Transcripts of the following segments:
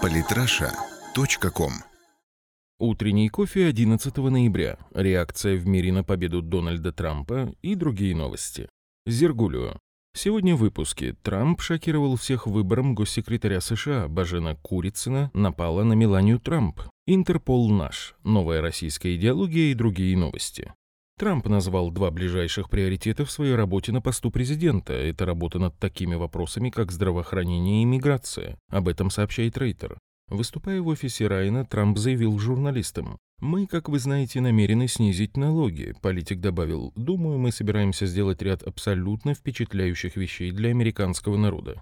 Политраша.ком. Утренний кофе 11 ноября. Реакция в мире на победу Дональда Трампа и другие новости. Зергулио. Сегодня в выпуске. Трамп шокировал всех выбором госсекретаря США. Бажена Курицына напала на Меланию Трамп. Интерпол наш. Новая российская идеология и другие новости. Трамп назвал два ближайших приоритета в своей работе на посту президента. Это работа над такими вопросами, как здравоохранение и миграция. Об этом сообщает Рейтер. Выступая в офисе Райана, Трамп заявил журналистам: «Мы, как вы знаете, намерены снизить налоги», – политик добавил. «Думаю, мы собираемся сделать ряд абсолютно впечатляющих вещей для американского народа».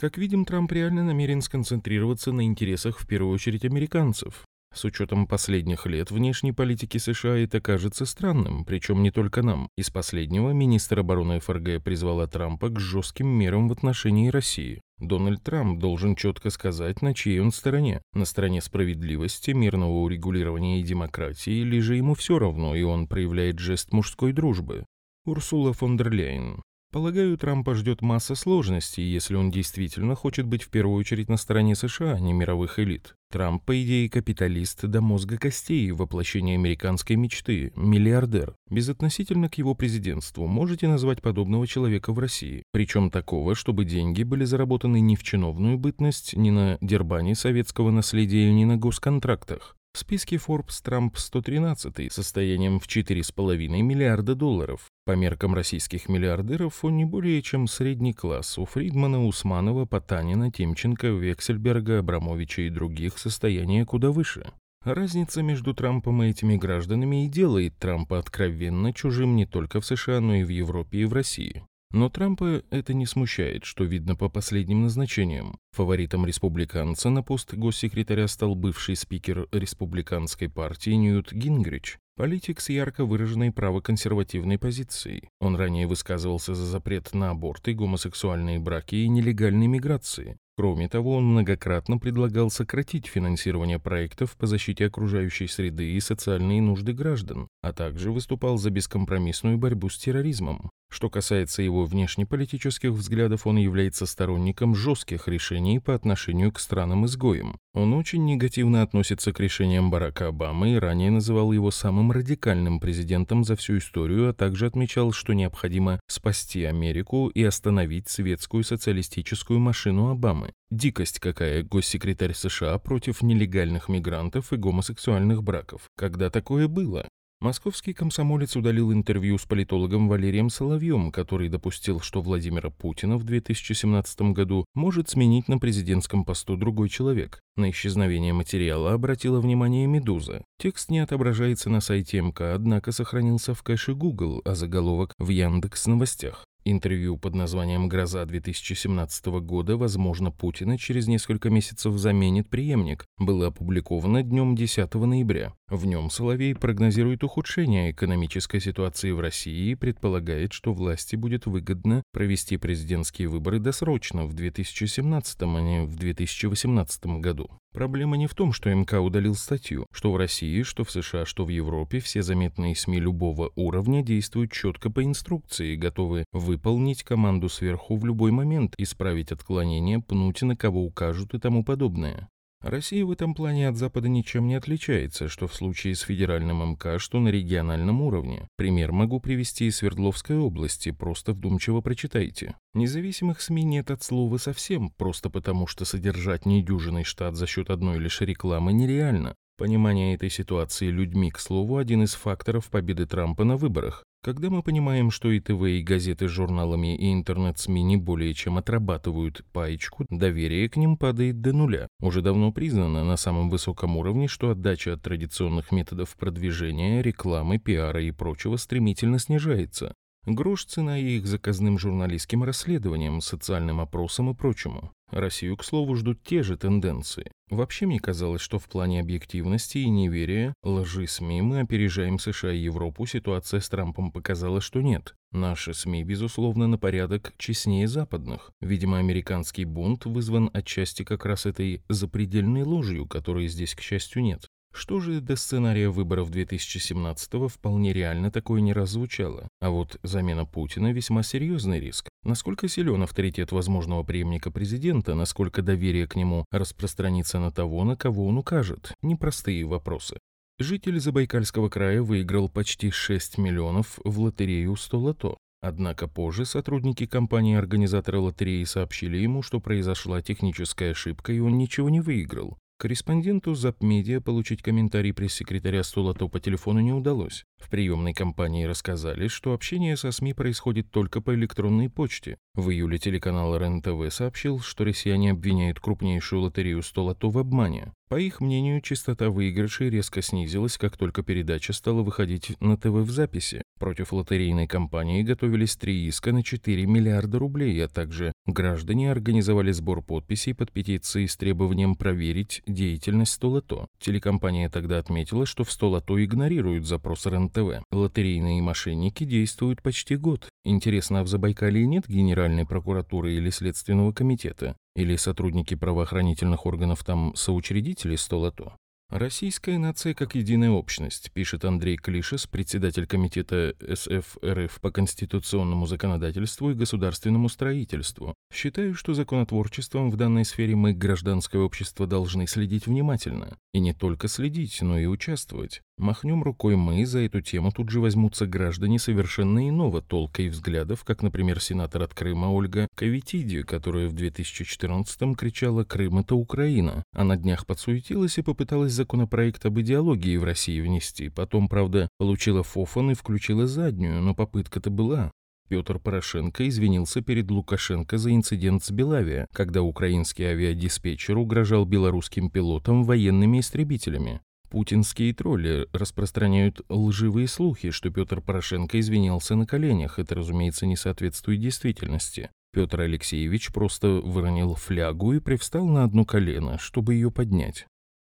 Как видим, Трамп реально намерен сконцентрироваться на интересах в первую очередь американцев. С учетом последних лет внешней политики США это кажется странным, причем не только нам. Из последнего министр обороны ФРГ призвала Трампа к жестким мерам в отношении России. Дональд Трамп должен четко сказать, на чьей он стороне. На стороне справедливости, мирного урегулирования и демократии, или же ему все равно, и он проявляет жест мужской дружбы. Урсула фон дер Ляйен. Полагаю, Трампа ждет масса сложностей, если он действительно хочет быть в первую очередь на стороне США, а не мировых элит. Трамп, по идее, капиталист до мозга костей, воплощение американской мечты, миллиардер. Безотносительно к его президентству можете назвать подобного человека в России. Причем такого, чтобы деньги были заработаны не в чиновную бытность, не на дербане советского наследия, не на госконтрактах. В списке Forbes Трамп 113-й, состоянием в 4,5 миллиарда долларов. По меркам российских миллиардеров он не более чем средний класс. У Фридмана, Усманова, Потанина, Тимченко, Вексельберга, Абрамовича и других состояние куда выше. Разница между Трампом и этими гражданами и делает Трампа откровенно чужим не только в США, но и в Европе и в России. Но Трампа это не смущает, что видно по последним назначениям. Фаворитом республиканца на пост госсекретаря стал бывший спикер республиканской партии Ньют Гингридж, политик с ярко выраженной правоконсервативной позицией. Он ранее высказывался за запрет на аборты, гомосексуальные браки и нелегальные миграции. Кроме того, он многократно предлагал сократить финансирование проектов по защите окружающей среды и социальные нужды граждан, а также выступал за бескомпромиссную борьбу с терроризмом. Что касается его внешнеполитических взглядов, он является сторонником жестких решений по отношению к странам-изгоям. Он очень негативно относится к решениям Барака Обамы и ранее называл его самым радикальным президентом за всю историю, а также отмечал, что необходимо спасти Америку и остановить светскую социалистическую машину Обамы. Дикость какая, госсекретарь США против нелегальных мигрантов и гомосексуальных браков. Когда такое было? Московский комсомолец удалил интервью с политологом Валерием Соловьевым, который допустил, что Владимира Путина в 2017 году может сменить на президентском посту другой человек. На исчезновение материала обратила внимание «Медуза». Текст не отображается на сайте МК, однако сохранился в кэше Google, а заголовок в Яндекс.Новостях. Интервью под названием «Гроза 2017 года. Возможно, Путина через несколько месяцев заменит преемник» было опубликовано днем 10 ноября. В нем Соловей прогнозирует ухудшение экономической ситуации в России и предполагает, что власти будет выгодно провести президентские выборы досрочно в 2017, а не в 2018 году. Проблема не в том, что МК удалил статью, что в России, что в США, что в Европе все заметные СМИ любого уровня действуют четко по инструкции, готовы выполнить команду сверху в любой момент, исправить отклонение, пнуть на кого укажут и тому подобное. Россия в этом плане от Запада ничем не отличается, что в случае с федеральным МК, что на региональном уровне. Пример могу привести из Свердловской области, просто вдумчиво прочитайте. Независимых СМИ нет от слова совсем, просто потому что содержать недюжинный штат за счет одной лишь рекламы нереально. Понимание этой ситуации людьми, к слову, один из факторов победы Трампа на выборах. Когда мы понимаем, что и ТВ, и газеты с журналами, и интернет-СМИ не более чем отрабатывают паечку, доверие к ним падает до нуля. Уже давно признано на самом высоком уровне, что отдача от традиционных методов продвижения, рекламы, пиара и прочего стремительно снижается. Грош цена и их заказным журналистским расследованиям, социальным опросам и прочему. Россию, к слову, ждут те же тенденции. Вообще, мне казалось, что в плане объективности и неверия, лжи СМИ мы опережаем США и Европу, ситуация с Трампом показала, что нет. Наши СМИ, безусловно, на порядок честнее западных. Видимо, американский бунт вызван отчасти как раз этой запредельной ложью, которой здесь, к счастью, нет. Что же до сценария выборов 2017-го, вполне реально такое не раз звучало. А вот замена Путина – весьма серьезный риск. Насколько силен авторитет возможного преемника президента, насколько доверие к нему распространится на того, на кого он укажет – непростые вопросы. Житель Забайкальского края выиграл почти 6 миллионов в лотерею «Столото». Однако позже сотрудники компании-организатора лотереи сообщили ему, что произошла техническая ошибка и он ничего не выиграл. Корреспонденту ЗапМедиа получить комментарий пресс-секретаря «Столото» по телефону не удалось. В приемной компании рассказали, что общение со СМИ происходит только по электронной почте. В июле телеканал РЕН-ТВ сообщил, что россияне обвиняют крупнейшую лотерею «Столото» в обмане. По их мнению, частота выигрышей резко снизилась, как только передача стала выходить на ТВ в записи. Против лотерейной компании готовились 3 иска на 4 миллиарда рублей, а также граждане организовали сбор подписей под петицией с требованием проверить деятельность «Столото». Телекомпания тогда отметила, что в «Столото» игнорируют запрос РЕН-ТВ. Лотерейные мошенники действуют почти год. Интересно, а в Забайкалье нет Генеральной прокуратуры или Следственного комитета? Или сотрудники правоохранительных органов там соучредители «Столото»? «Российская нация как единая общность», пишет Андрей Клишес, председатель комитета СФРФ по конституционному законодательству и государственному строительству. «Считаю, что законотворчеством в данной сфере мы, гражданское общество, должны следить внимательно. И не только следить, но и участвовать. Махнем рукой мы, за эту тему тут же возьмутся граждане совершенно иного толка и взглядов, как, например, сенатор от Крыма Ольга Кавитиди, которая в 2014-м кричала «Крым – это Украина», а на днях подсуетилась и попыталась законопроект об идеологии в России внести. Потом, правда, получила фофан и включила заднюю, но попытка-то была. Петр Порошенко извинился перед Лукашенко за инцидент с Белавиа, когда украинский авиадиспетчер угрожал белорусским пилотам военными истребителями. Путинские тролли распространяют лживые слухи, что Петр Порошенко извинялся на коленях. Это, разумеется, не соответствует действительности. Петр Алексеевич просто выронил флягу и привстал на одно колено, чтобы ее поднять.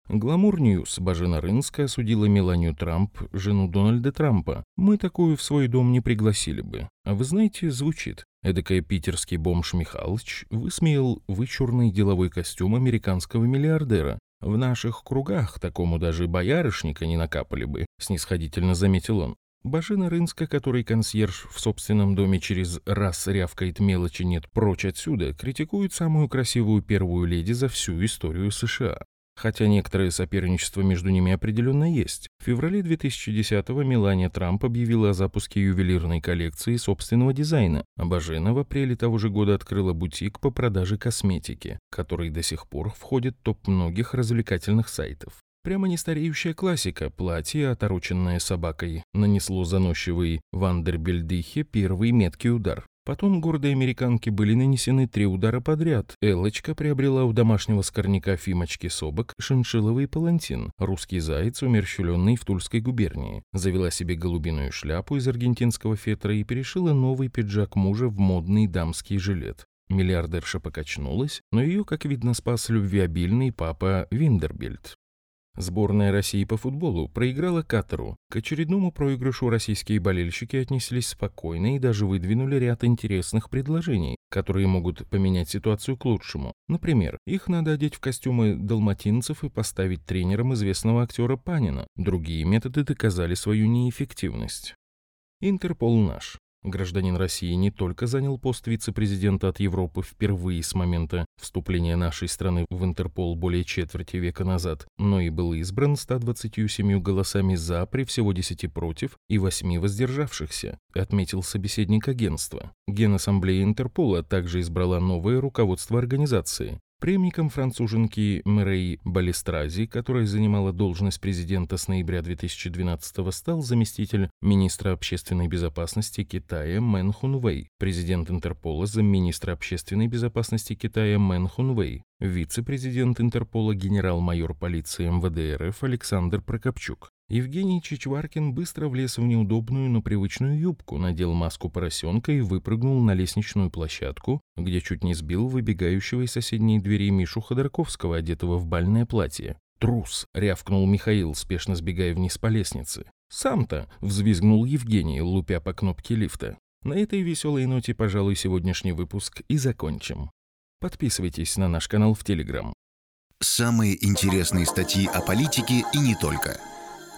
Гламур Ньюс. Божена Рынская осудила Меланию Трамп, жену Дональда Трампа. «Мы такую в свой дом не пригласили бы». А вы знаете, звучит. Эдакая питерский бомж Михалыч высмеял вычурный деловой костюм американского миллиардера. «В наших кругах такому даже боярышника не накапали бы», – снисходительно заметил он. Божена Рынская, которой консьерж в собственном доме через раз рявкает «мелочи нет, прочь отсюда», критикует самую красивую первую леди за всю историю США. Хотя некоторое соперничество между ними определенно есть. В феврале 2010-го Мелания Трамп объявила о запуске ювелирной коллекции собственного дизайна, а Бажена в апреле того же года открыла бутик по продаже косметики, который до сих пор входит в топ многих развлекательных сайтов. Прямо нестареющая классика, платье, отороченное собакой, нанесло заносчивой Вандербильдихе первый меткий удар. Потом гордой американке были нанесены 3 удара подряд. Элочка приобрела у домашнего скорняка Фимочки Собок шиншилловый палантин, русский заяц, умерщвленный в Тульской губернии. Завела себе голубиную шляпу из аргентинского фетра и перешила новый пиджак мужа в модный дамский жилет. Миллиардерша покачнулась, но ее, как видно, спас любвеобильный папа Виндербильт. Сборная России по футболу проиграла Катару. К очередному проигрышу российские болельщики отнеслись спокойно и даже выдвинули ряд интересных предложений, которые могут поменять ситуацию к лучшему. Например, их надо одеть в костюмы далматинцев и поставить тренером известного актера Панина. Другие методы доказали свою неэффективность. Интерпол наш. Гражданин России не только занял пост вице-президента от Европы впервые с момента вступления нашей страны в Интерпол более четверти века назад, но и был избран 127 голосами «за» при всего 10 «против» и 8 воздержавшихся, отметил собеседник агентства. Генассамблея Интерпола также избрала новое руководство организации. Преемником француженки Мэрей Балестрази, которая занимала должность президента с ноября 2012-го, стал заместитель министра общественной безопасности Китая Мэн Хун-Вэй, президент Интерпола, замминистра общественной безопасности Китая Мэн Хун-Вэй, вице-президент Интерпола генерал-майор полиции МВД РФ Александр Прокопчук. Евгений Чичваркин быстро влез в неудобную, но привычную юбку, надел маску поросенка и выпрыгнул на лестничную площадку, где чуть не сбил выбегающего из соседней двери Мишу Ходорковского, одетого в бальное платье. «Трус!» — рявкнул Михаил, спешно сбегая вниз по лестнице. «Сам-то!» — взвизгнул Евгений, лупя по кнопке лифта. На этой веселой ноте, пожалуй, сегодняшний выпуск и закончим. Подписывайтесь на наш канал в Телеграм. Самые интересные статьи о политике и не только.